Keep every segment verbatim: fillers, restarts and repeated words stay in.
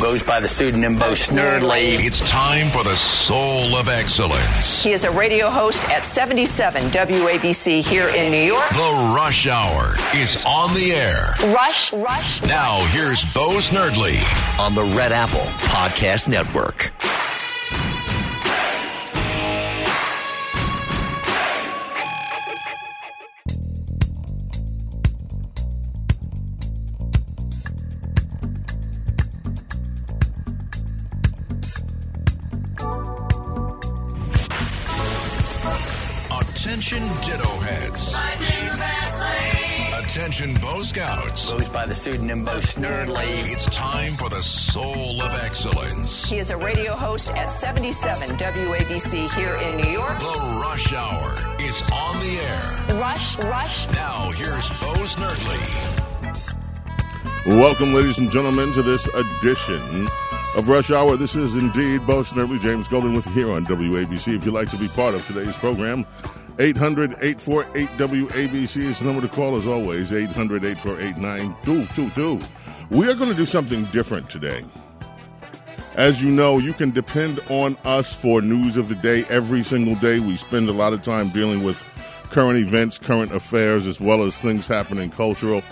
Goes by the pseudonym Bo Snerdley. It's time for the soul of excellence. He is a radio host at seventy-seven W A B C here in New York. The Rush Hour is on the air. Rush, Rush. Now here's Bo Snerdley on the Red Apple Podcast Network. Attention Bo Scouts. Goes by the pseudonym Bo Snerdley. It's time for the soul of excellence. He is a radio host at seventy-seven W A B C here in New York. The Rush Hour is on the air. Rush, Rush. Now here's Bo Snerdley. Welcome, ladies and gentlemen, to this edition of Rush Hour. This is indeed Bo Snerdley, James Golden with you here on W A B C. If you'd like to be part of today's program, eight hundred, eight four eight, W A B C is the number to call, as always, eight hundred, eight four eight, nine two two two. We are going to do something different today. As you know, you can depend on us for news of the day every single day. We spend a lot of time dealing with current events, current affairs, as well as things happening cultural.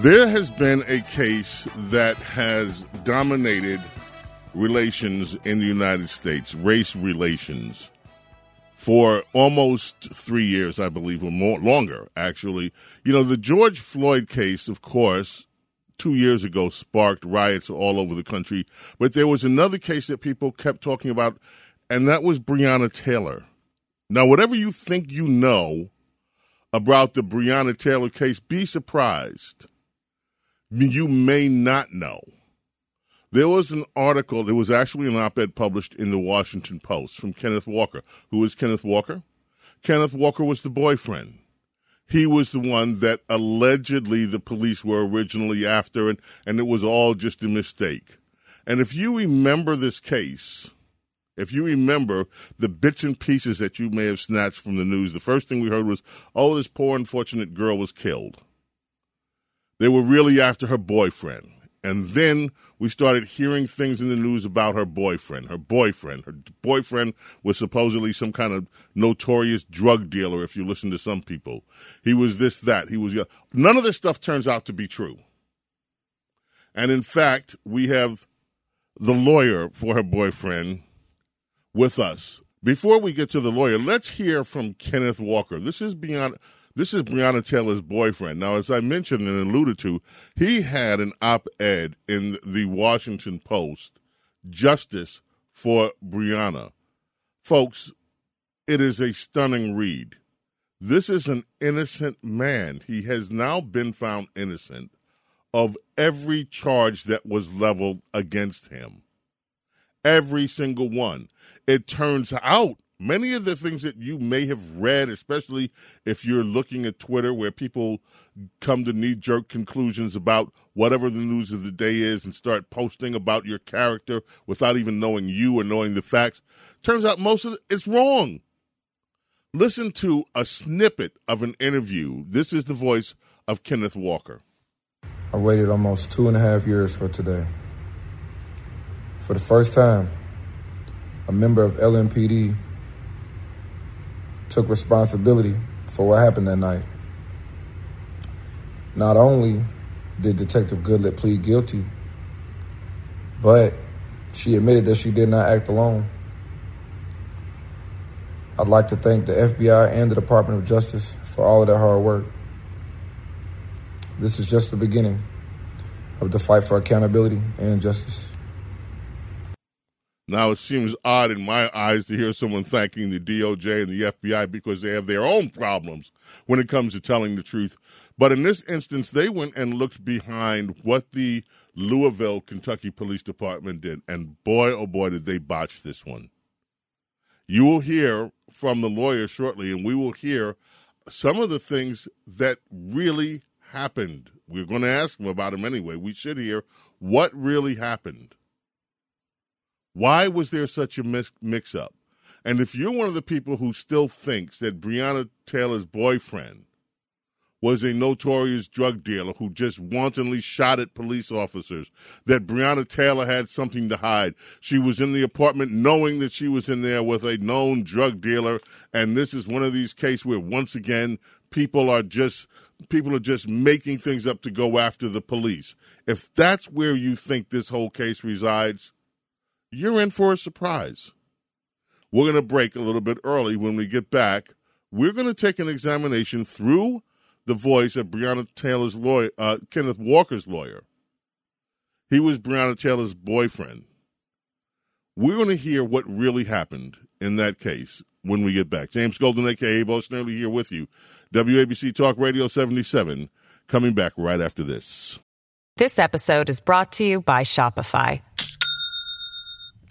There has been a case that has dominated relations in the United States, race relations, for almost three years, I believe, or more, longer, actually. You know, the George Floyd case, of course, two years ago sparked riots all over the country. But there was another case that people kept talking about, and that was Breonna Taylor. Now, whatever you think you know about the Breonna Taylor case, be surprised. You may not know. There was an article, there was actually an op-ed published in the Washington Post from Kenneth Walker. Who is Kenneth Walker? Kenneth Walker was the boyfriend. He was the one that allegedly the police were originally after, and, and it was all just a mistake. And if you remember this case, if you remember the bits and pieces that you may have snatched from the news, the first thing we heard was, oh, this poor unfortunate girl was killed. They were really after her boyfriend. And then we started hearing things in the news about her boyfriend. Her boyfriend. Her boyfriend was supposedly some kind of notorious drug dealer, if you listen to some people. He was this, that. He was. None of this stuff turns out to be true. And in fact, we have the lawyer for her boyfriend with us. Before we get to the lawyer, let's hear from Kenneth Walker. This is beyond... This is Breonna Taylor's boyfriend. Now, as I mentioned and alluded to, he had an op-ed in the Washington Post, Justice for Breonna. Folks, it is a stunning read. This is an innocent man. He has now been found innocent of every charge that was leveled against him. Every single one. It turns out, many of the things that you may have read, especially if you're looking at Twitter, where people come to knee-jerk conclusions about whatever the news of the day is and start posting about your character without even knowing you or knowing the facts, turns out most of it's wrong. Listen to a snippet of an interview. This is the voice of Kenneth Walker. I waited almost two and a half years for today. For the first time, a member of L M P D took responsibility for what happened that night. Not only did Detective Goodlett plead guilty, but she admitted that she did not act alone. I'd like to thank the F B I and the Department of Justice for all of their hard work. This is just the beginning of the fight for accountability and justice. Now, it seems odd in my eyes to hear someone thanking the D O J and the F B I because they have their own problems when it comes to telling the truth. But in this instance, they went and looked behind what the Louisville, Kentucky Police Department did. And boy, oh boy, did they botch this one. You will hear from the lawyer shortly, and we will hear some of the things that really happened. We're going to ask him about them anyway. We should hear what really happened. Why was there such a mix-up? And if you're one of the people who still thinks that Breonna Taylor's boyfriend was a notorious drug dealer who just wantonly shot at police officers, that Breonna Taylor had something to hide. She was in the apartment knowing that she was in there with a known drug dealer, and this is one of these cases where, once again, people are just people are just making things up to go after the police. If that's where you think this whole case resides, you're in for a surprise. We're going to break a little bit early. When we get back, we're going to take an examination through the voice of Breonna Taylor's lawyer, uh, Kenneth Walker's lawyer. He was Breonna Taylor's boyfriend. We're going to hear what really happened in that case when we get back. James Golden, a k a. Bo Snerdley, here with you. W A B C Talk Radio seventy-seven, coming back right after this. This episode is brought to you by Shopify.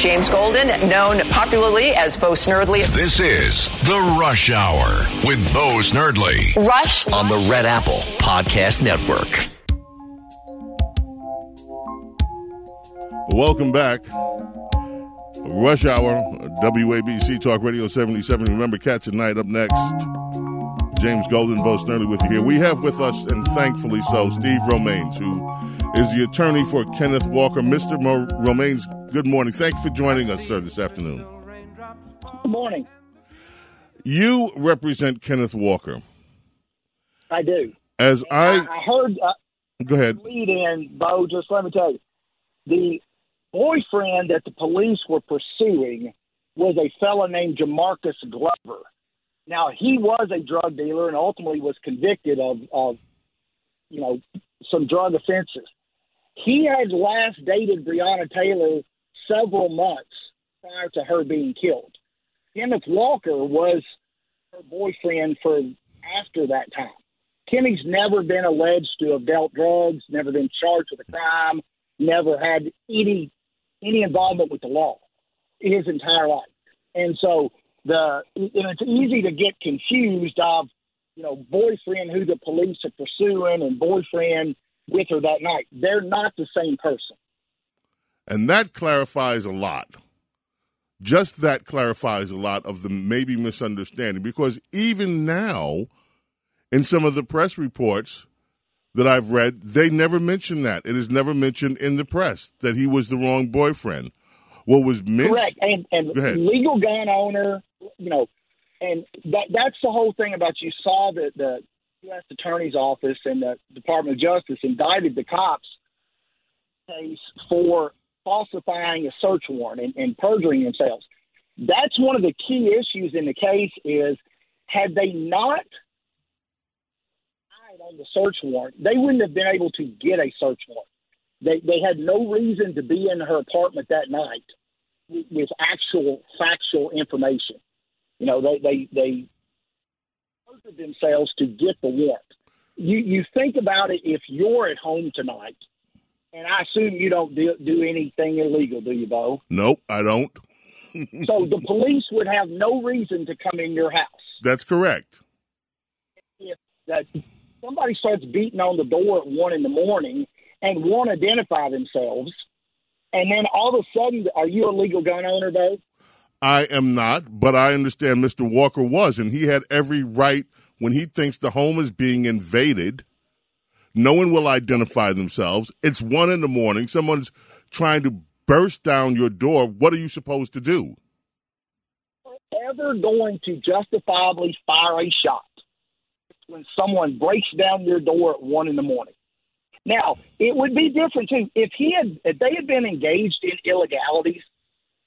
James Golden, known popularly as Bo Snerdley. This is The Rush Hour with Bo Snerdley. Rush. On the Red Apple Podcast Network. Welcome back. Rush Hour, W A B C Talk Radio seventy-seven. Remember, Cat Tonight up next. James Golden, Bo Snerdley with you here. We have with us, and thankfully so, Steve Romines, who is the attorney for Kenneth Walker. Mister Mo- Romines, good morning. Thank you for joining us, sir, this afternoon. Good morning. You represent Kenneth Walker. I do. As I, I heard... Uh, go ahead. Lead in, Bo, just let me tell you. The boyfriend that the police were pursuing was a fellow named Jamarcus Glover. Now, he was a drug dealer and ultimately was convicted of, of you know, some drug offenses. He had last dated Breonna Taylor several months prior to her being killed. Kenneth Walker was her boyfriend for after that time. Kenny's never been alleged to have dealt drugs, never been charged with a crime, never had any any involvement with the law his entire life. And so the and it's easy to get confused of, you know, boyfriend who the police are pursuing and boyfriend with her that night. They're not the same person. And that clarifies a lot. Just that clarifies a lot of the maybe misunderstanding, because even now in some of the press reports that I've read, they never mention that. It is never mentioned in the press that he was the wrong boyfriend. What was mentioned... Correct, and, and legal gun owner, you know, and that that's the whole thing about you saw the, the U S Attorney's Office and the Department of Justice indicted the cops case for falsifying a search warrant and, and perjuring themselves. That's one of the key issues in the case is, had they not lied on the search warrant, they wouldn't have been able to get a search warrant. They they had no reason to be in her apartment that night with, with actual factual information. You know, they they they perjured themselves to get the warrant. You you think about it, if you're at home tonight, and I assume you don't do, do anything illegal, do you, Bo? Nope, I don't. So the police would have no reason to come in your house. That's correct. If that somebody starts beating on the door at one in the morning and won't identify themselves, and then all of a sudden, are you a legal gun owner, Bo? I am not, but I understand Mister Walker was, and he had every right when he thinks the home is being invaded. No one will identify themselves. It's one in the morning. Someone's trying to burst down your door. What are you supposed to do? You're ever going to justifiably fire a shot when someone breaks down your door at one in the morning. Now, it would be different, too, if he had, if they had been engaged in illegalities,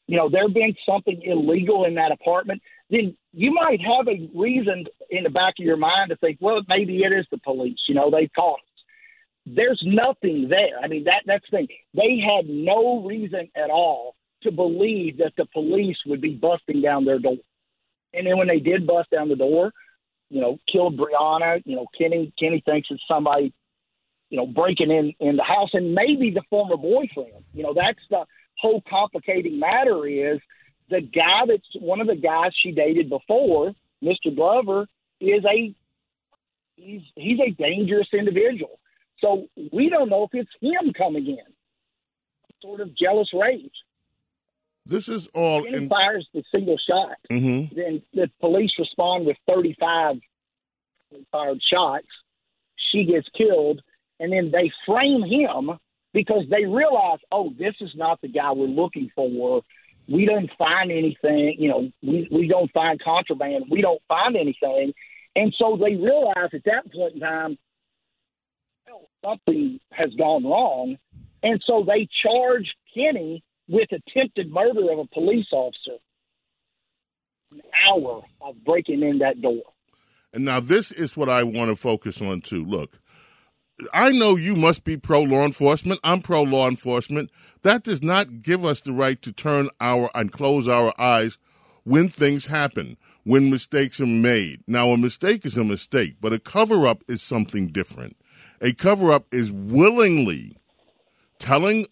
you know, there had been something illegal in that apartment, then you might have a reason in the back of your mind to think, well, maybe it is the police, you know, they caught us. There's nothing there. I mean, that that's the thing. They had no reason at all to believe that the police would be busting down their door. And then when they did bust down the door, you know, killed Breonna, you know, Kenny, Kenny thinks it's somebody, you know, breaking in, in the house and maybe the former boyfriend. You know, that's the whole complicating matter is the guy that's one of the guys she dated before, Mister Glover, is a he's he's a dangerous individual. So we don't know if it's him coming in. Sort of jealous rage. This is all. He in- fires the single shot. Mm-hmm. Then the police respond with thirty-five fired shots. She gets killed, and then they frame him because they realize, oh, this is not the guy we're looking for. We don't find anything. You know, we, we don't find contraband. We don't find anything. And so they realize at that point in time, well, something has gone wrong. And so they charge Kenny with attempted murder of a police officer, an hour of breaking in that door. And now this is what I want to focus on, too. Look, I know you must be pro-law enforcement. I'm pro-law enforcement. That does not give us the right to turn our and close our eyes when things happen, when mistakes are made. Now, a mistake is a mistake, but a cover-up is something different. A cover-up is willingly telling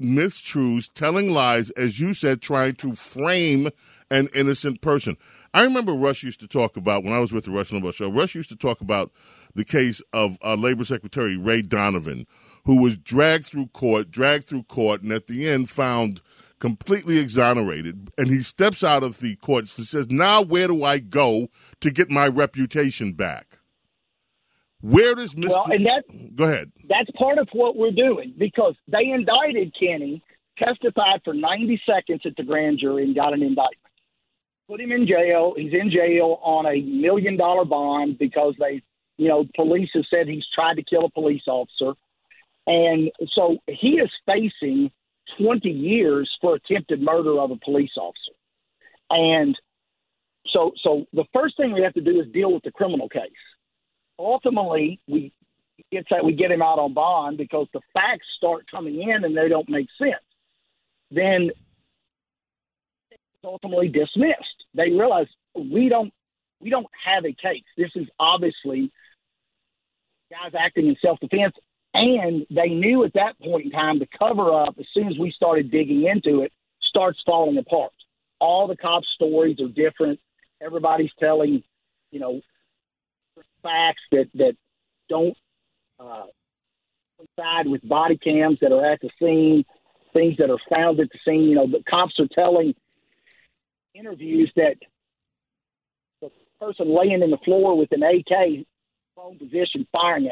mistruths, telling lies, as you said, trying to frame an innocent person. I remember Rush used to talk about, when I was with the Rush Limbaugh Show, Rush used to talk about the case of uh, Labor Secretary Ray Donovan, who was dragged through court, dragged through court, and at the end found completely exonerated. And he steps out of the court and says, now where do I go to get my reputation back? Where does Mister Well, and that, go ahead. That's part of what we're doing because they indicted Kenny, testified for ninety seconds at the grand jury and got an indictment. Put him in jail. He's in jail on a million dollar bond because they, you know, police have said he's tried to kill a police officer. And so he is facing twenty years for attempted murder of a police officer. And so, so the first thing we have to do is deal with the criminal case. Ultimately, we get we get him out on bond because the facts start coming in and they don't make sense. Then it's ultimately dismissed. They realize we don't we don't have a case. This is obviously guys acting in self-defense, and they knew at that point in time the cover-up, as soon as we started digging into it, starts falling apart. All the cops' stories are different. Everybody's telling, you know, facts that, that don't uh, coincide with body cams that are at the scene, things that are found at the scene. You know, the cops are telling interviews that the person laying in the floor with an A K, prone position, firing at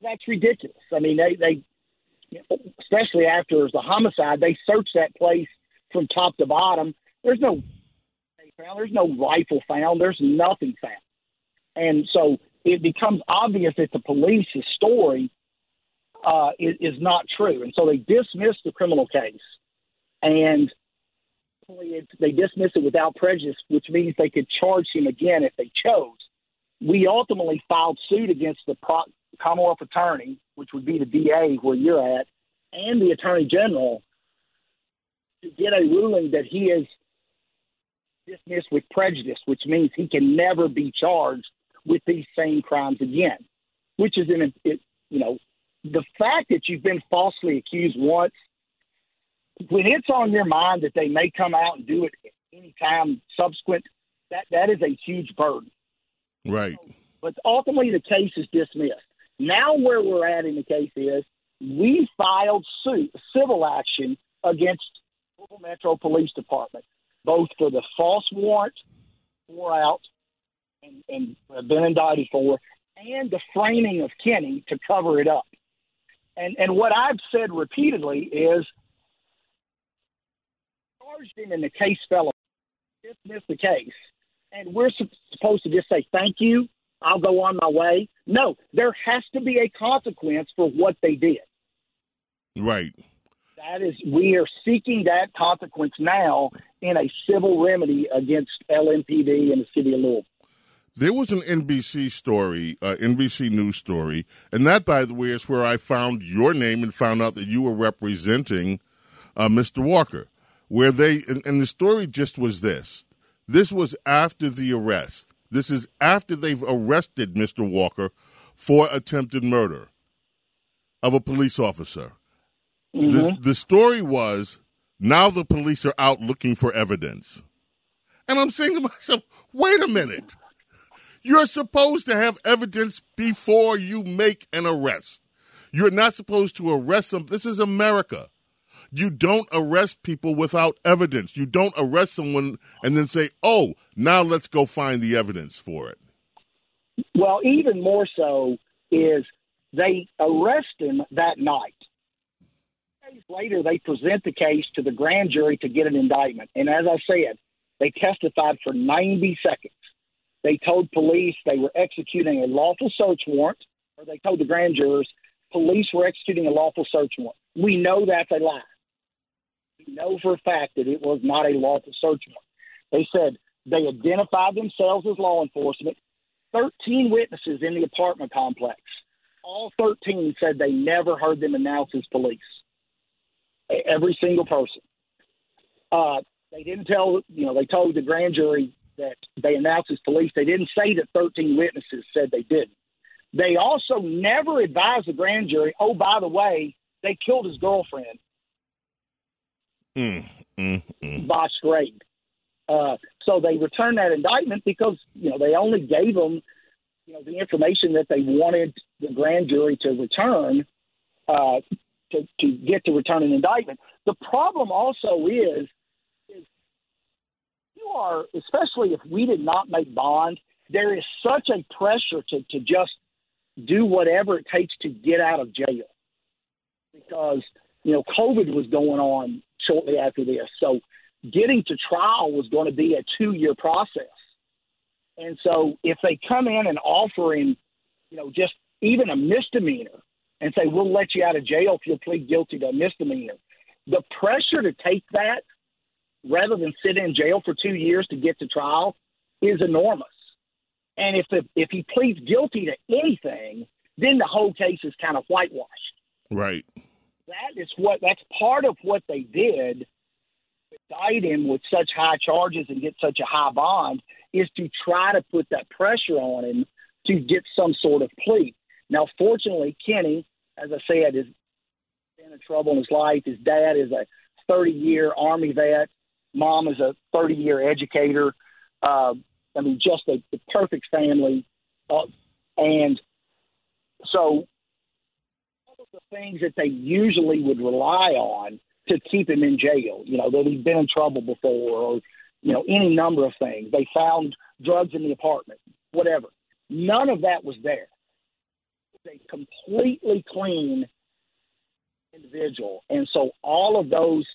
them. That's ridiculous. I mean, they, they, especially after the homicide, they searched that place from top to bottom. There's no, there's no rifle found. There's nothing found. And so it becomes obvious that the police's story uh, is, is not true. And so they dismiss the criminal case, and they dismiss it without prejudice, which means they could charge him again if they chose. We ultimately filed suit against the Pro- Commonwealth Attorney, which would be the D A where you're at, and the Attorney General to get a ruling that he is dismissed with prejudice, which means he can never be charged with these same crimes again, which is, in it, you know, the fact that you've been falsely accused once, when it's on your mind that they may come out and do it any time subsequent, that, that is a huge burden. Right. So, but ultimately the case is dismissed. Now where we're at in the case is we filed suit, civil action against the Metro Police Department, both for the false warrant wore out and, and uh, been indicted for, and the framing of Kenny to cover it up. And and what I've said repeatedly is charged him in the case fellow, dismiss the case, and we're su- supposed to just say, thank you, I'll go on my way. No, there has to be a consequence for what they did. Right. That is, we are seeking that consequence now in a civil remedy against L M P D and the city of Louisville. There was an N B C story, uh, N B C News story, and that, by the way, is where I found your name and found out that you were representing uh, Mister Walker, where they, and, and the story just was this. This was after the arrest. This is after they've arrested Mister Walker for attempted murder of a police officer. Mm-hmm. The, the story was, now the police are out looking for evidence. And I'm saying to myself, wait a minute. You're supposed to have evidence before you make an arrest. You're not supposed to arrest them. This is America. You don't arrest people without evidence. You don't arrest someone and then say, oh, now let's go find the evidence for it. Well, even more so is they arrest him that night. Days later, they present the case to the grand jury to get an indictment. And as I said, they testified for ninety seconds. They told police they were executing a lawful search warrant, or they told the grand jurors police were executing a lawful search warrant. We know that's a lie. We know for a fact that it was not a lawful search warrant. They said they identified themselves as law enforcement. Thirteen witnesses in the apartment complex. All thirteen said they never heard them announce as police. Every single person. Uh, they didn't tell, you know, they told the grand jury that they announced as police. They didn't say that thirteen witnesses said they didn't. They also never advised the grand jury, oh, by the way, they killed his girlfriend. Mm, mm, mm. By rape. Uh, so they returned that indictment because, you know, they only gave them, you know, the information that they wanted the grand jury to return uh, to, to get to return an indictment. The problem also is, is you are, especially if we did not make bond, there is such a pressure to, to just do whatever it takes to get out of jail. Because, you know, COVID was going on shortly after this. So getting to trial was going to be a two-year process. And so if they come in and offer him, you know, just even a misdemeanor and say, we'll let you out of jail if you'll plead guilty to a misdemeanor, the pressure to take that rather than sit in jail for two years to get to trial is enormous. And if, the, if he pleads guilty to anything, then the whole case is kind of whitewashed. Right. That is what, that's part of what they did, indict him with such high charges and get such a high bond, is to try to put that pressure on him to get some sort of plea. Now, fortunately, Kenny, as I said, has been in trouble in his life. His dad is a thirty-year Army vet. Mom is a thirty-year educator. Uh, I mean, just a, the perfect family. Uh, and so the things that they usually would rely on to keep him in jail, you know, that he'd been in trouble before or, you know, any number of things. They found drugs in the apartment, whatever. None of that was there. He's a completely clean individual. And so all of those,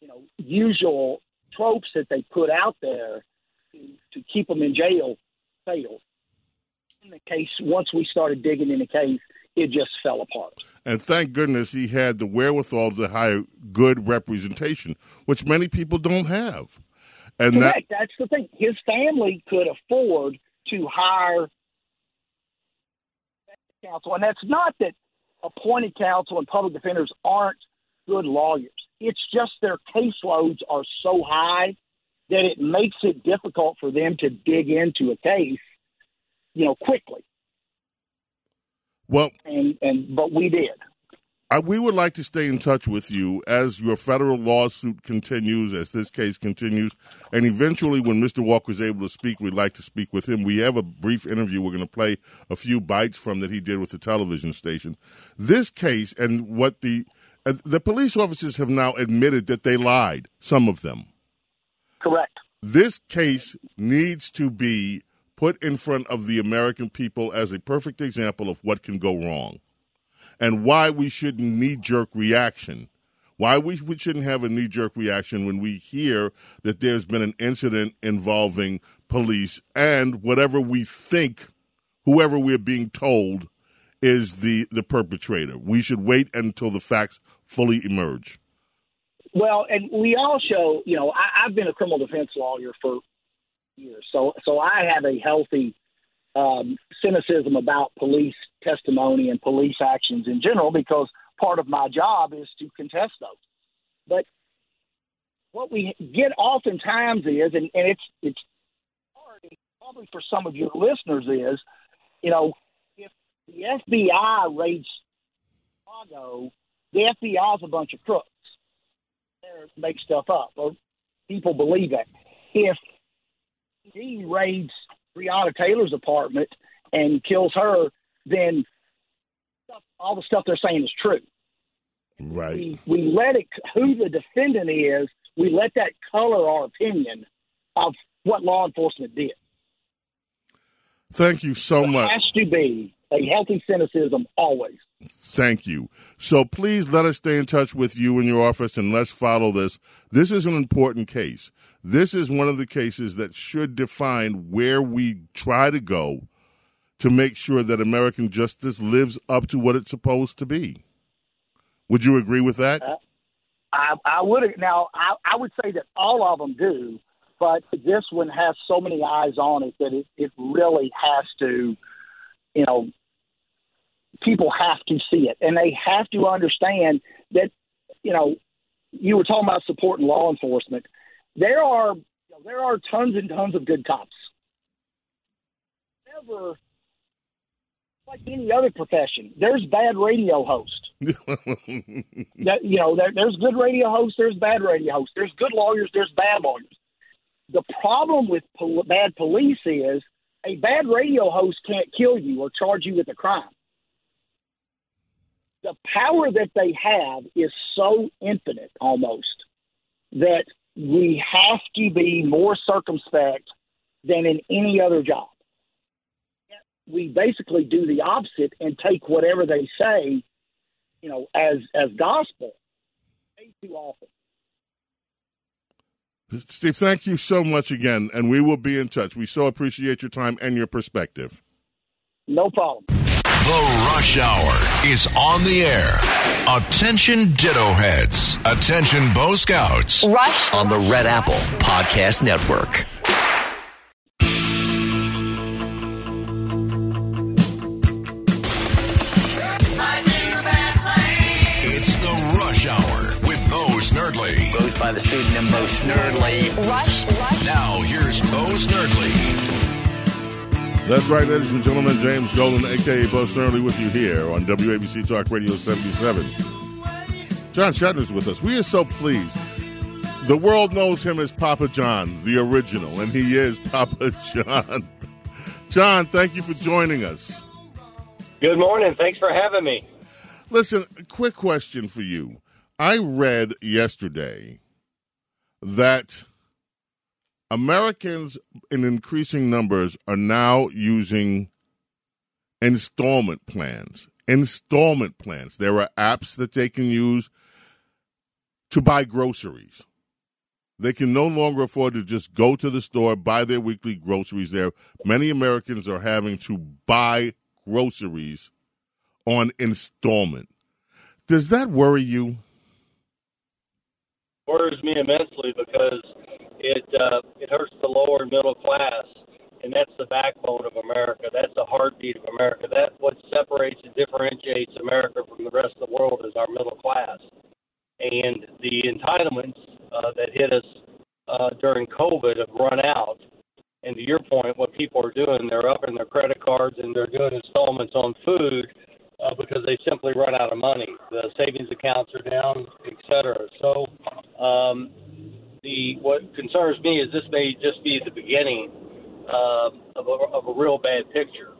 you know, usual tropes that they put out there to, to keep him in jail failed. In the case, once we started digging in the case, it just fell apart. And thank goodness he had the wherewithal to hire good representation, which many people don't have. And Correct. That, that's the thing. His family could afford to hire counsel. And that's not that appointed counsel and public defenders aren't good lawyers. It's just their caseloads are so high that it makes it difficult for them to dig into a case, you know, quickly. Well, and, and but we did. I, we would like to stay in touch with you as your federal lawsuit continues, as this case continues, and eventually when Mister Walker is able to speak, we'd like to speak with him. We have a brief interview we're going to play a few bites from that he did with the television station. This case and what the uh, the police officers have now admitted that they lied, some of them. Correct. This case needs to be put in front of the American people as a perfect example of what can go wrong and why we shouldn't knee-jerk reaction, why we, we shouldn't have a knee-jerk reaction when we hear that there's been an incident involving police and whatever we think whoever we're being told is the, the perpetrator. We should wait until the facts fully emerge. Well, and we also, you know, I, I've been a criminal defense lawyer for years, so so I have a healthy um, cynicism about police testimony and police actions in general, because part of my job is to contest those. But what we get oftentimes is, and, and it's it's hard, and probably for some of your listeners is, you know, if the F B I raids Chicago, the F B I is a bunch of crooks. They make stuff up, or people believe it. If he raids Breonna Taylor's apartment and kills her, then stuff, all the stuff they're saying is true. Right. We, we let it, who the defendant is, we let that color our opinion of what law enforcement did. Thank you so there much. It has to be a healthy cynicism always. Thank you. So please let us stay in touch with you in your office, and let's follow this. This is an important case. This is one of the cases that should define where we try to go to make sure that American justice lives up to what it's supposed to be. Would you agree with that? Uh, I, I would. Now, I, I would say that all of them do, but this one has so many eyes on it that it, it really has to, you know, people have to see it, and they have to understand that, you know, you were talking about supporting law enforcement. There are, you know, there are tons and tons of good cops. Never, like any other profession, there's bad radio hosts. that, you know, there, there's good radio hosts, there's bad radio hosts. There's good lawyers, there's bad lawyers. The problem with pol- bad police is a bad radio host can't kill you or charge you with a crime. The power that they have is so infinite almost that we have to be more circumspect than in any other job. We basically do the opposite and take whatever they say, you know, as, as gospel way too often. Steve, thank you so much again, and we will be in touch. We so appreciate your time and your perspective. No problem. The Rush Hour is on the air. Attention Ditto Heads. Attention Bo Scouts. Rush. On the Red Apple Podcast Network. It's the Rush Hour with Bo Snerdley. Goes by the pseudonym Bo Snerdley. Rush. Rush. Now here's Bo Snerdley. That's right, ladies and gentlemen. James Golden, a k a. Bo Snerdley, with you here on W A B C Talk Radio seventy-seven. John Shatner's with us. We are so pleased. The world knows him as Papa John, the original, and he is Papa John. John, thank you for joining us. Good morning. Thanks for having me. Listen, quick question for you. I read yesterday that Americans in increasing numbers are now using installment plans. Installment plans. There are apps that they can use to buy groceries. They can no longer afford to just go to the store, buy their weekly groceries there. Many Americans are having to buy groceries on installment. Does that worry you? It worries me immensely because It uh, it hurts the lower and middle class, and that's the backbone of America. That's the heartbeat of America. That's what separates and differentiates America from the rest of the world is our middle class. And the entitlements uh, that hit us uh, during COVID have run out. And to your point, what people are doing, they're upping their credit cards and they're doing installments on food uh, because they simply run out of money. The savings accounts are down, et cetera. So um The, what concerns me is this may just be the beginning uh, of, a, of a real bad picture.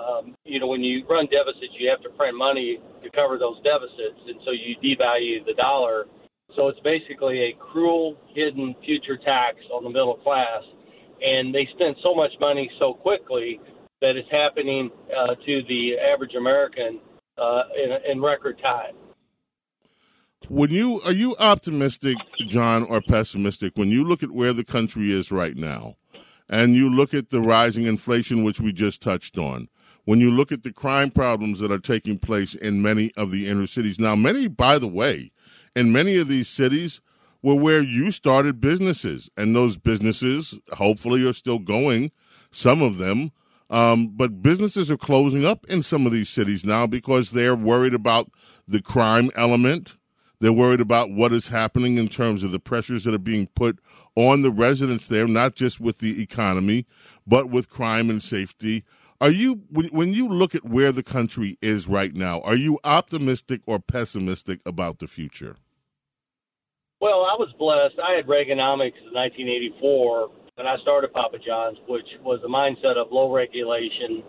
Um, you know, when you run deficits, you have to print money to cover those deficits, and so you devalue the dollar. So it's basically a cruel, hidden future tax on the middle class, and they spend so much money so quickly that it's happening uh, to the average American uh, in, in record time. When you are you optimistic, John, or pessimistic when you look at where the country is right now and you look at the rising inflation, which we just touched on, when you look at the crime problems that are taking place in many of the inner cities. Now, many, by the way, in many of these cities were where you started businesses, and those businesses hopefully are still going, some of them. Um, but businesses are closing up in some of these cities now because they're worried about the crime element. They're worried about what is happening in terms of the pressures that are being put on the residents there, not just with the economy, but with crime and safety. Are you, when you look at where the country is right now, are you optimistic or pessimistic about the future? Well, I was blessed. I had Reaganomics in nineteen eighty-four when I started Papa John's, which was the mindset of low regulation,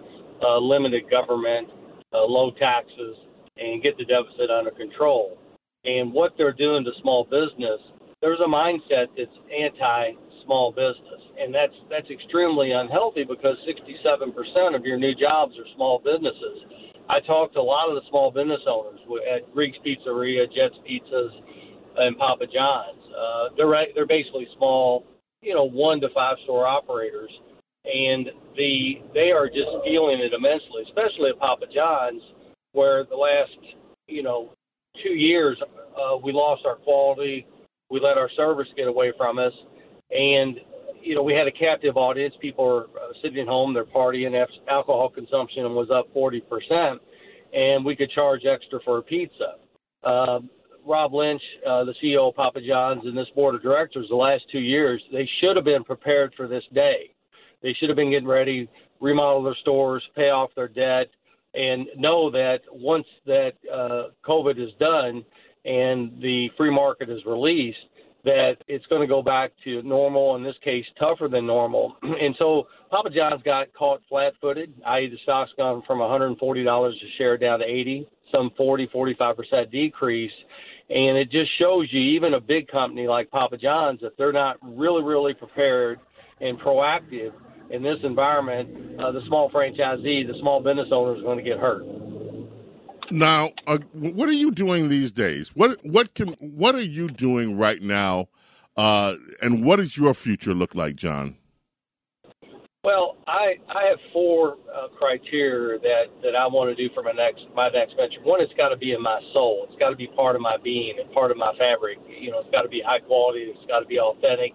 uh, limited government, uh, low taxes, and get the deficit under control. And what they're doing to small business, there's a mindset that's anti-small business, and that's that's extremely unhealthy because sixty-seven percent of your new jobs are small businesses. I talked to a lot of the small business owners at Greek's Pizzeria, Jet's Pizzas, and Papa John's. Uh, they're they're basically small, you know, one to five store operators, and the they are just feeling it immensely, especially at Papa John's, where the last you know two years uh, we lost our quality. We let our service get away from us, and, you know, we had a captive audience. People were uh, sitting at home, they're partying. Alcohol consumption was up forty percent, and we could charge extra for a pizza. Uh, Rob Lynch, uh, the C E O of Papa John's, and this board of directors the last two years, they should have been prepared for this day. They should have been getting ready, remodel their stores, pay off their debt, and know that once that uh, COVID is done, and the free market is released, that it's going to go back to normal, in this case, tougher than normal. And so Papa John's got caught flat-footed, that is the stock's gone from one hundred forty dollars a share down to eighty dollars, some forty, forty-five percent decrease. And it just shows you, even a big company like Papa John's, if they're not really, really prepared and proactive in this environment, uh, the small franchisee, the small business owner is going to get hurt. Now, uh, what are you doing these days? What what can what are you doing right now, uh, and what does your future look like, John? Well, I I have four uh, criteria that, that I want to do for my next my next venture. One, it's got to be in my soul. It's got to be part of my being and part of my fabric. You know, it's got to be high quality. It's got to be authentic.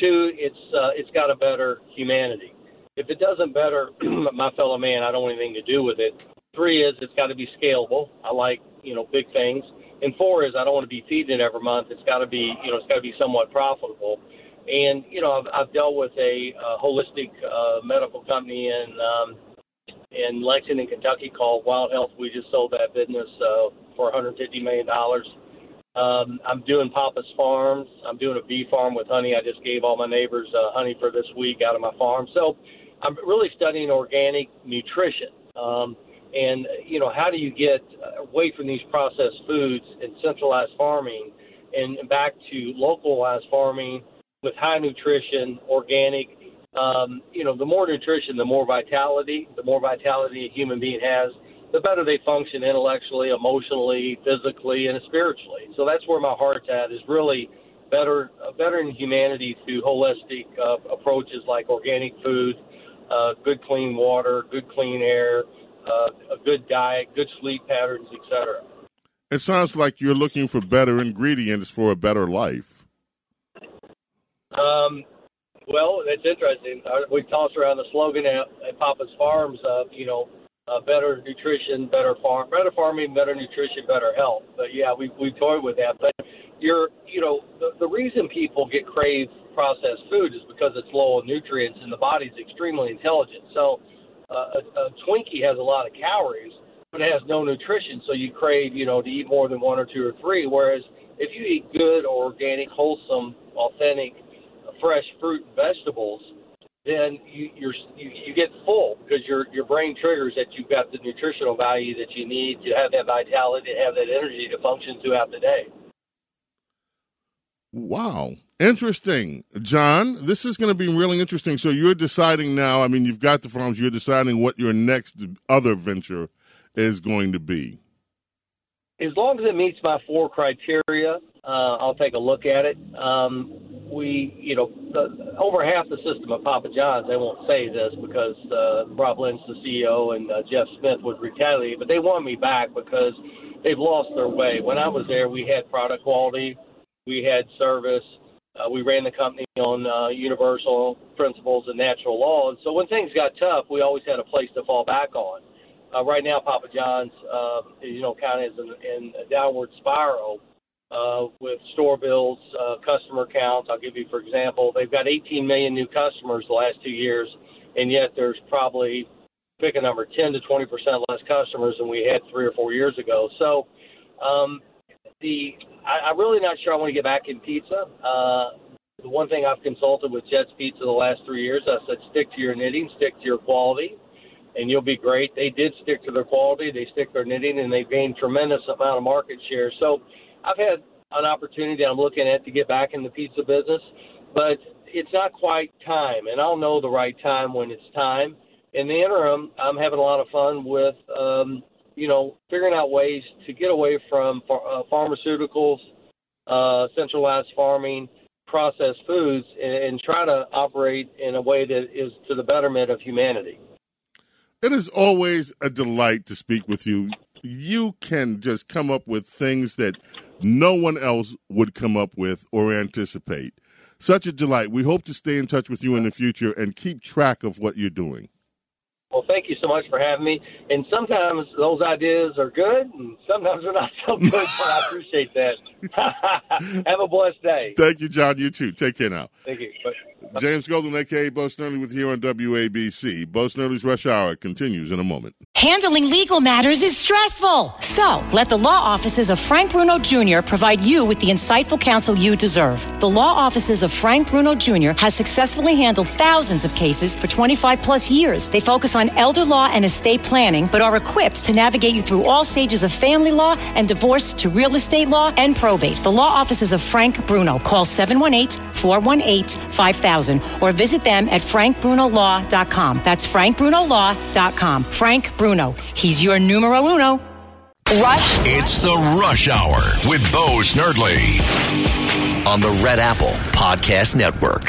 Two, it's uh, it's got to better humanity. If it doesn't better my fellow man, I don't want anything to do with it. Three is it's got to be scalable. I like, you know, big things. And four is I don't want to be feeding it every month. It's got to be, you know, it's got to be somewhat profitable. And, you know, I've, I've dealt with a, a holistic uh, medical company in um, in Lexington, Kentucky called Wild Health. We just sold that business uh, for one hundred fifty million dollars. Um, I'm doing Papa's Farms. I'm doing a bee farm with honey. I just gave all my neighbors uh, honey for this week out of my farm. So I'm really studying organic nutrition. Um And, you know, how do you get away from these processed foods and centralized farming and back to localized farming with high nutrition, organic? Um, you know, the more nutrition, the more vitality, the more vitality a human being has, the better they function intellectually, emotionally, physically, and spiritually. So that's where my heart's at, is really better, better in humanity through holistic uh, approaches like organic food, uh, good clean water, good clean air, Uh, a good diet, good sleep patterns, et cetera. It sounds like you're looking for better ingredients for a better life. Um, well, that's interesting. We toss around the slogan at, at Papa's Farms of, you know, uh, better nutrition, better farm, better farming, better nutrition, better health. But yeah, we we toyed with that. But you're, you know, the, the reason people get craved processed food is because it's low in nutrients and the body's extremely intelligent. So. Uh, a, a Twinkie has a lot of calories, but it has no nutrition, so you crave, you know, to eat more than one or two or three, whereas if you eat good, organic, wholesome, authentic, fresh fruit and vegetables, then you you're, you, you get full because your your brain triggers that you've got the nutritional value that you need to have that vitality, to have that energy to function throughout the day. Wow. Interesting. John, this is going to be really interesting. So you're deciding now, I mean, you've got the farms, you're deciding what your next other venture is going to be. As long as it meets my four criteria, uh, I'll take a look at it. Um, we, you know, the, over half the system of Papa John's, they won't say this because uh, Rob Lynch, the C E O, and uh, Jeff Smith would retaliate, but they want me back because they've lost their way. When I was there, we had product quality, we had service, uh, we ran the company on uh, universal principles and natural law. And so when things got tough, we always had a place to fall back on. Uh, right now, Papa John's, uh, you know, kind of is in, in a downward spiral. Uh, with store bills, uh, customer counts. I'll give you, for example, they've got eighteen million new customers the last two years, and yet there's probably, pick a number, ten to twenty percent less customers than we had three or four years ago. So um, the I, I'm really not sure I want to get back in pizza. Uh, the one thing I've consulted with Jet's Pizza the last three years, I said stick to your knitting, stick to your quality, and you'll be great. They did stick to their quality, they stick to their knitting, and they've gained tremendous amount of market share. So I've had an opportunity I'm looking at to get back in the pizza business, but it's not quite time, and I'll know the right time when it's time. In the interim, I'm having a lot of fun with, um, you know, figuring out ways to get away from ph- uh, pharmaceuticals, uh, centralized farming, processed foods, and, and try to operate in a way that is to the betterment of humanity. It is always a delight to speak with you. You can just come up with things that no one else would come up with or anticipate. Such a delight. We hope to stay in touch with you in the future and keep track of what you're doing. Well, thank you so much for having me. And sometimes those ideas are good, and sometimes they're not so good, but I appreciate that. Have a blessed day. Thank you, John. You too. Take care now. Thank you. Bye. James Golden, a k a. Bo Snerdley, with here on W A B C. Bo Snerdley's Rush Hour continues in a moment. Handling legal matters is stressful. So let the law offices of Frank Bruno Junior provide you with the insightful counsel you deserve. The law offices of Frank Bruno Junior has successfully handled thousands of cases for twenty-five plus years. They focus on elder law and estate planning, but are equipped to navigate you through all stages of family law and divorce to real estate law and probate. The law offices of Frank Bruno. Call seven one eight, four one eight, five thousand. Or visit them at frank bruno law dot com. That's frank bruno law dot com. Frank Bruno. He's your numero uno. Rush. It's the Rush Hour with Bo Snerdley on the Red Apple Podcast Network.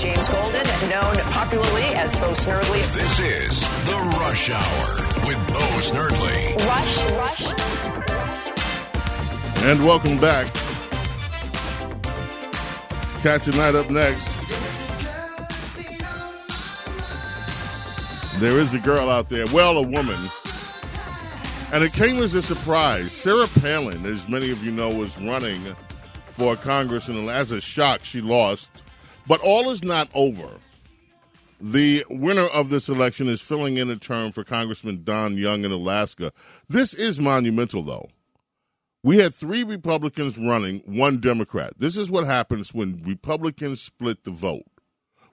James Golden, known popularly as Bo Snerdley. This is the Rush Hour with Bo Snerdley. Rush, Rush. And welcome back. Catch a night up next. There is a girl out there, well, a woman. And it came as a surprise. Sarah Palin, as many of you know, was running for Congress, and as a shock, she lost. But all is not over. The winner of this election is filling in a term for Congressman Don Young in Alaska. This is monumental, though. We had three Republicans running, one Democrat. This is what happens when Republicans split the vote.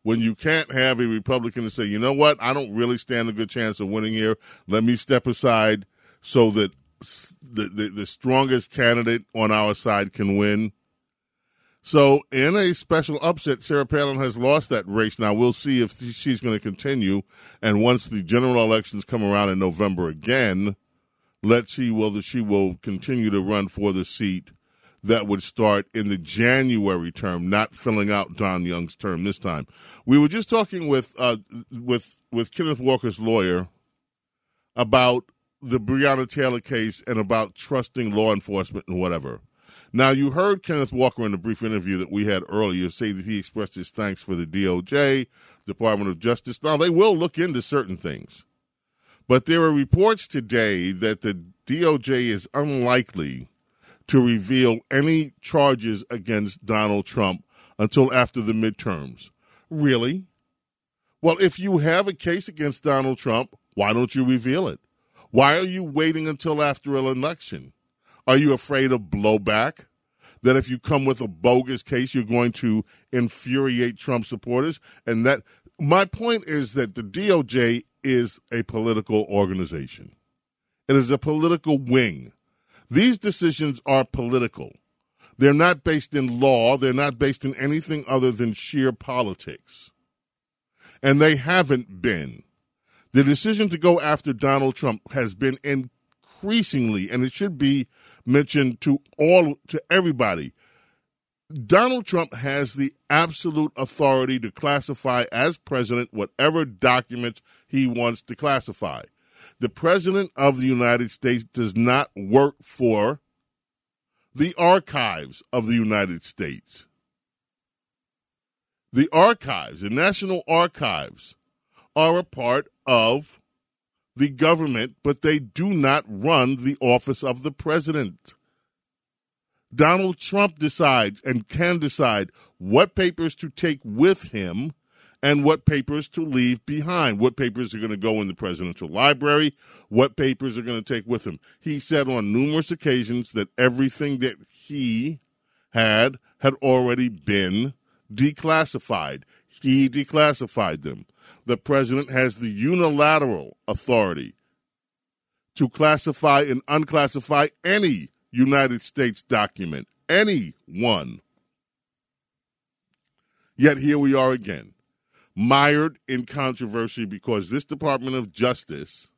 When you can't have a Republican say, you know what, I don't really stand a good chance of winning here. Let me step aside so that the, the, the strongest candidate on our side can win. So in a special upset, Sarah Palin has lost that race. Now we'll see if she's going to continue. And once the general elections come around in November again, let's see whether she will continue to run for the seat that would start in the January term, not filling out Don Young's term this time. We were just talking with uh, with with Kenneth Walker's lawyer about the Breonna Taylor case and about trusting law enforcement and whatever. Now, you heard Kenneth Walker in the brief interview that we had earlier say that he expressed his thanks for the D O J, Department of Justice. Now, they will look into certain things. But there are reports today that the D O J is unlikely to reveal any charges against Donald Trump until after the midterms. Really? Well, if you have a case against Donald Trump, why don't you reveal it? Why are you waiting until after an election? Are you afraid of blowback? That if you come with a bogus case, you're going to infuriate Trump supporters? And that my point is that the D O J is a political organization. It is a political wing. These decisions are political. They're not based in law. They're not based in anything other than sheer politics. And they haven't been. The decision to go after Donald Trump has been increasingly, and it should be mentioned to all, to everybody, Donald Trump has the absolute authority to classify as president whatever documents he wants to classify. The president of the United States does not work for the archives of the United States. The archives, the National Archives, are a part of the government, but they do not run the office of the president. Donald Trump decides and can decide what papers to take with him and what papers to leave behind, what papers are going to go in the presidential library, what papers are going to take with him. He said on numerous occasions that everything that he had had already been declassified. He declassified them. The president has the unilateral authority to classify and unclassify any United States document, any one. Yet here we are again, mired in controversy because this Department of Justice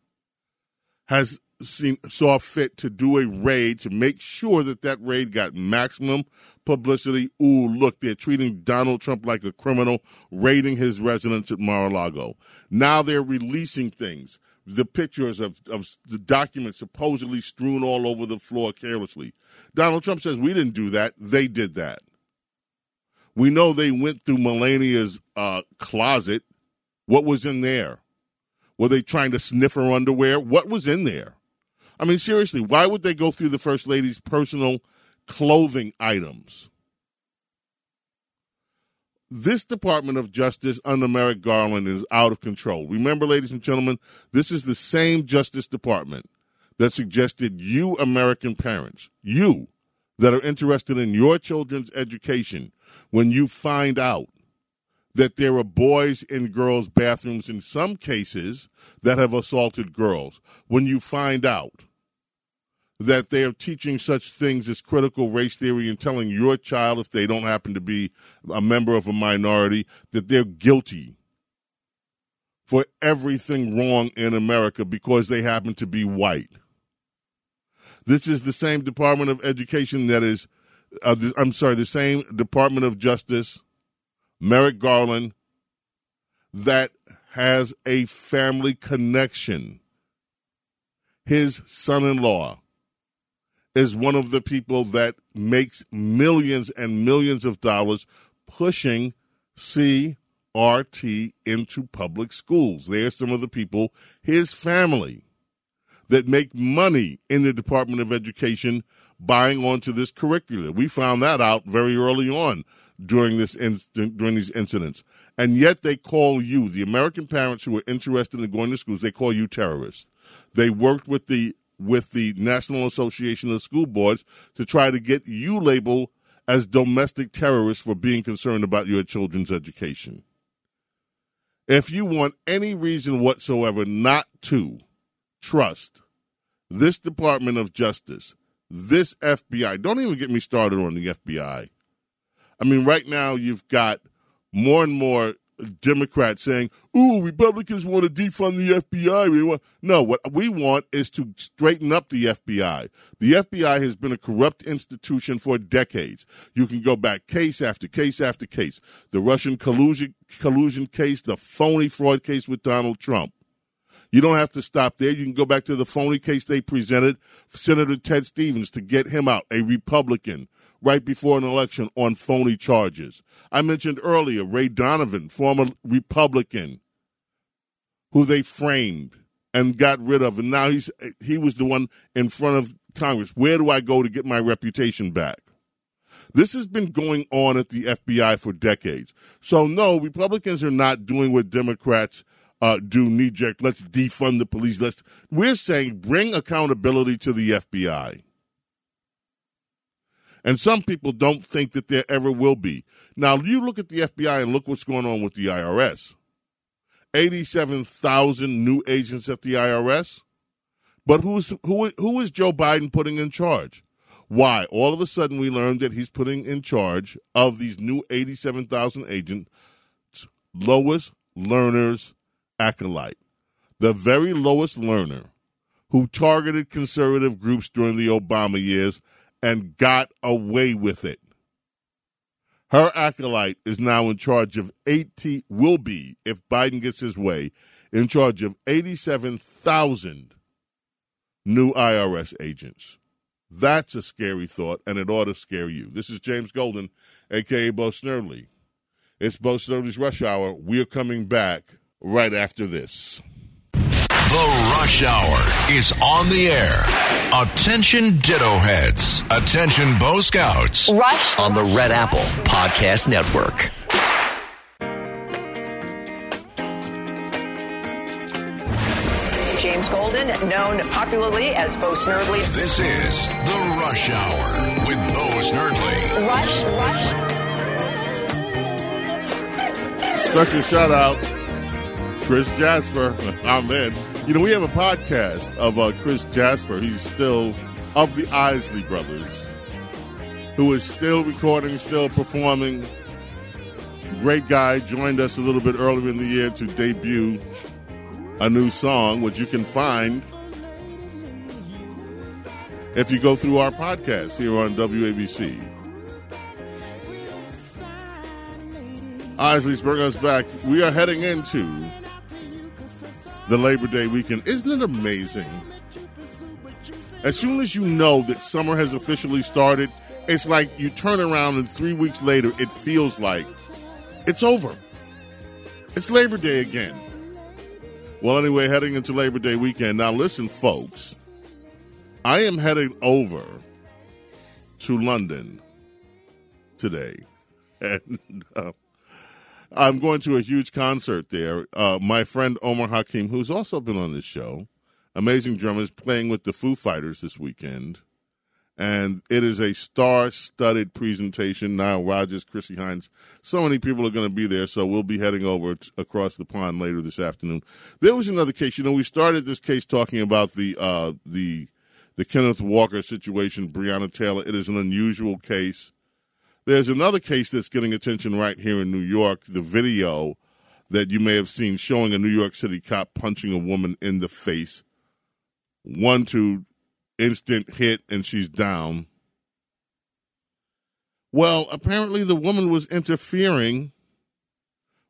has seen, saw fit to do a raid to make sure that that raid got maximum publicity. Ooh, look, they're treating Donald Trump like a criminal, raiding his residence at Mar-a-Lago. Now they're releasing things, the pictures of, of the documents supposedly strewn all over the floor carelessly. Donald Trump says, we didn't do that. They did that. We know they went through Melania's uh, closet. What was in there? Were they trying to sniff her underwear? What was in there? I mean, seriously, why would they go through the First Lady's personal clothing items? This Department of Justice under Merrick Garland is out of control. Remember, ladies and gentlemen, this is the same Justice Department that suggested you American parents, you, that are interested in your children's education, when you find out that there are boys in girls' bathrooms in some cases that have assaulted girls, when you find out that they are teaching such things as critical race theory and telling your child, if they don't happen to be a member of a minority, that they're guilty for everything wrong in America because they happen to be white. This is the same Department of Education that is, uh, th- I'm sorry, the same Department of Justice, Merrick Garland, that has a family connection. His son-in-law is one of the people that makes millions and millions of dollars pushing C R T into public schools. They are some of the people, his family, that make money in the Department of Education buying onto this curricula. We found that out very early on during this inc- during these incidents. And yet they call you, the American parents who are interested in going to schools, they call you terrorists. They worked with the with the National Association of School Boards to try to get you labeled as domestic terrorists for being concerned about your children's education. If you want any reason whatsoever not to trust this Department of Justice, this F B I. Don't even get me started on the F B I. I mean, right now you've got more and more Democrats saying, ooh, Republicans want to defund the F B I. We want... No, what we want is to straighten up the F B I. The F B I has been a corrupt institution for decades. You can go back case after case after case. The Russian collusion, collusion case, the phony fraud case with Donald Trump. You don't have to stop there. You can go back to the phony case they presented Senator Ted Stevens to get him out, a Republican, right before an election on phony charges. I mentioned earlier Ray Donovan, former Republican, who they framed and got rid of, and now he's he was the one in front of Congress. Where do I go to get my reputation back? This has been going on at the F B I for decades. So, no, Republicans are not doing what Democrats Uh, do knee-jerk, let's defund the police. Let's. We're saying bring accountability to the F B I. And some people don't think that there ever will be. Now, you look at the F B I and look what's going on with the I R S. eighty-seven thousand new agents at the I R S. But who's, who, who is Joe Biden putting in charge? Why? All of a sudden we learned that he's putting in charge of these new eighty-seven thousand agents, Lois Lerner's acolyte, the very Lois Lerner who targeted conservative groups during the Obama years and got away with it. Her acolyte is now in charge of eighty, will be, if Biden gets his way, in charge of eighty-seven thousand new I R S agents. That's a scary thought, and it ought to scare you. This is James Golden, a k a. Bo Snerdley. It's Bo Snerdley's Rush Hour. We're coming back right after this. The Rush Hour is on the air. Attention Ditto Heads. Attention Bo Scouts. Rush. On the Red Apple Podcast Network. James Golden, known popularly as Bo Snerdley. This is The Rush Hour with Bo Snerdley. Rush, Rush. Special shout out, Chris Jasper. I'm in. You know, we have a podcast of uh, Chris Jasper. He's still of the Isley Brothers, who is still recording, still performing. Great guy. Joined us a little bit earlier in the year to debut a new song, which you can find if you go through our podcast here on W A B C. Isley's bringing us back. We are heading into the Labor Day weekend. Isn't it amazing? As soon as you know that summer has officially started, it's like you turn around and three weeks later, it feels like it's over. It's Labor Day again. Well, anyway, heading into Labor Day weekend. Now, listen, folks, I am heading over to London today, and uh, I'm going to a huge concert there. Uh, my friend Omar Hakim, who's also been on this show, amazing drummer, is playing with the Foo Fighters this weekend, and it is a star-studded presentation. Nile Rodgers, Chrissy Hines, so many people are going to be there, so we'll be heading over t- across the pond later this afternoon. There was another case. You know, we started this case talking about the uh, the the Kenneth Walker situation, Breonna Taylor. It is an unusual case. There's another case that's getting attention right here in New York, the video that you may have seen showing a New York City cop punching a woman in the face. One, two, instant hit, and she's down. Well, apparently the woman was interfering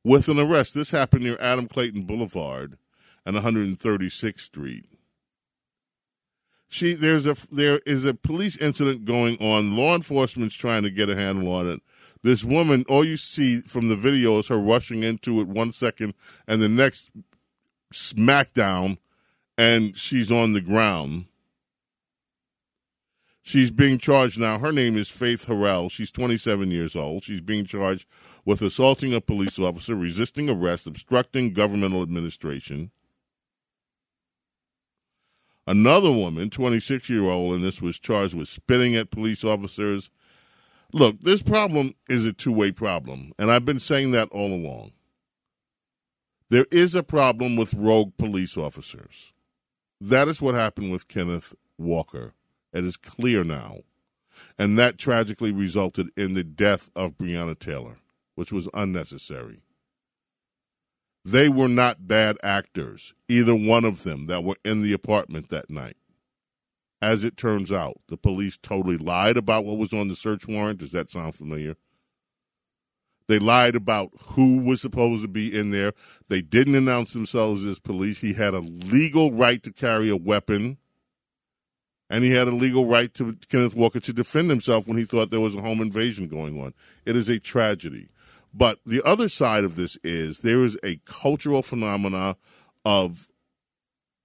with an arrest. This happened near Adam Clayton Boulevard and one thirty-sixth Street. She there's a there is a police incident going on. Law enforcement's trying to get a handle on it. This woman, all you see from the video is her rushing into it one second, and the next smackdown, and she's on the ground. She's being charged now. Her name is Faith Harrell. She's twenty-seven years old. She's being charged with assaulting a police officer, resisting arrest, obstructing governmental administration. Another woman, twenty-six-year-old, and this was charged with spitting at police officers. Look, this problem is a two-way problem, and I've been saying that all along. There is a problem with rogue police officers. That is what happened with Kenneth Walker. It is clear now. And that tragically resulted in the death of Breonna Taylor, which was unnecessary. They were not bad actors, either one of them, that were in the apartment that night. As it turns out, the police totally lied about what was on the search warrant. Does that sound familiar? They lied about who was supposed to be in there. They didn't announce themselves as police. He had a legal right to carry a weapon. And he had a legal right to Kenneth Walker to defend himself when he thought there was a home invasion going on. It is a tragedy. But the other side of this is there is a cultural phenomena of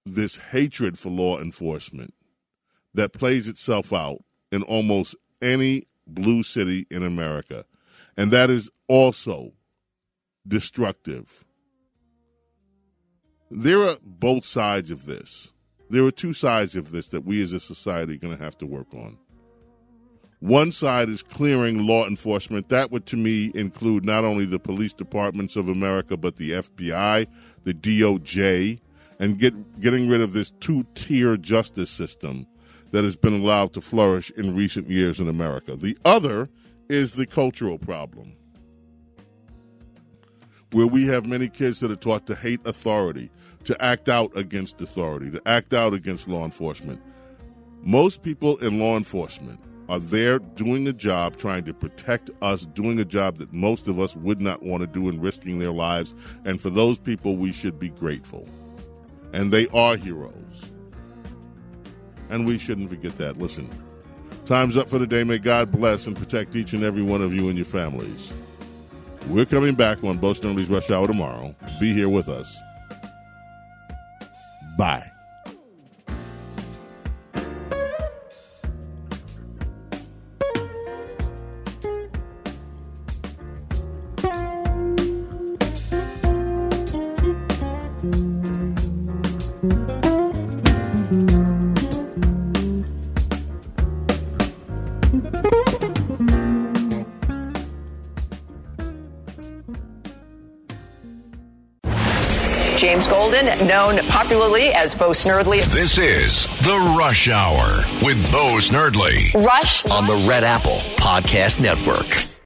this hatred for law enforcement that plays itself out in almost any blue city in America. And that is also destructive. There are both sides of this. There are two sides of this that we as a society are going to have to work on. One side is clearing law enforcement. That would, to me, include not only the police departments of America, but the F B I, the D O J, and get, getting rid of this two-tier justice system that has been allowed to flourish in recent years in America. The other is the cultural problem, where we have many kids that are taught to hate authority, to act out against authority, to act out against law enforcement. Most people in law enforcement are there doing the job, trying to protect us, doing a job that most of us would not want to do and risking their lives. And for those people, we should be grateful. And they are heroes. And we shouldn't forget that. Listen, time's up for the day. May God bless and protect each and every one of you and your families. We're coming back on Bo Snerdley's Rush Hour tomorrow. Be here with us. Bye. James Golden, known popularly as Bo Snerdley. This is The Rush Hour with Bo Snerdley. Rush. On the Red Apple Podcast Network.